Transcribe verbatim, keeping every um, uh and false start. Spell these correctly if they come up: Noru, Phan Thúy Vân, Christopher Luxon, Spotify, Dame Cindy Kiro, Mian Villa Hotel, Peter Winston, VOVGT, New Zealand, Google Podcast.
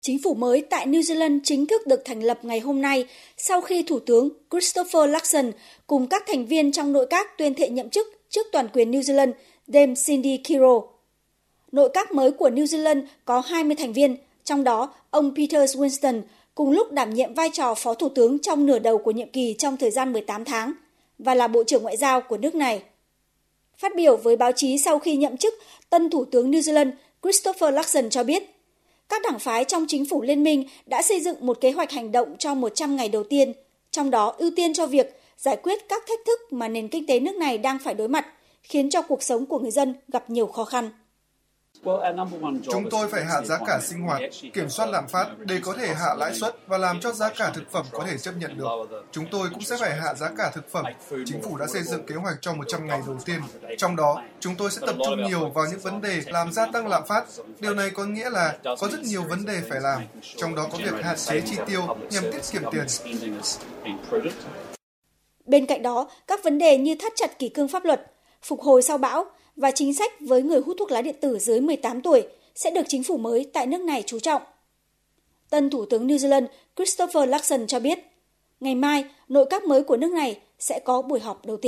Chính phủ mới tại New Zealand chính thức được thành lập ngày hôm nay sau khi Thủ tướng Christopher Luxon cùng các thành viên trong nội các tuyên thệ nhậm chức trước toàn quyền New Zealand Dame Cindy Kiro. Nội các mới của New Zealand có hai mươi thành viên, trong đó ông Peter Winston cùng lúc đảm nhiệm vai trò Phó Thủ tướng trong nửa đầu của nhiệm kỳ trong thời gian mười tám tháng và là Bộ trưởng Ngoại giao của nước này. Phát biểu với báo chí sau khi nhậm chức, tân Thủ tướng New Zealand Christopher Luxon cho biết, các đảng phái trong chính phủ liên minh đã xây dựng một kế hoạch hành động cho một trăm ngày đầu tiên, trong đó ưu tiên cho việc giải quyết các thách thức mà nền kinh tế nước này đang phải đối mặt, khiến cho cuộc sống của người dân gặp nhiều khó khăn. Chúng tôi phải hạ giá cả sinh hoạt, kiểm soát lạm phát để có thể hạ lãi suất và làm cho giá cả thực phẩm có thể chấp nhận được. Chúng tôi cũng sẽ phải hạ giá cả thực phẩm. Chính phủ đã xây dựng kế hoạch cho một trăm ngày đầu tiên. Trong đó, chúng tôi sẽ tập trung nhiều vào những vấn đề làm gia tăng lạm phát. Điều này có nghĩa là có rất nhiều vấn đề phải làm, trong đó có việc hạn chế chi tiêu nhằm tiết kiệm tiền. Bên cạnh đó, các vấn đề như thắt chặt kỷ cương pháp luật, phục hồi sau bão và chính sách với người hút thuốc lá điện tử dưới mười tám tuổi sẽ được chính phủ mới tại nước này chú trọng. Tân Thủ tướng New Zealand Christopher Luxon cho biết, ngày mai, nội các mới của nước này sẽ có buổi họp đầu tiên.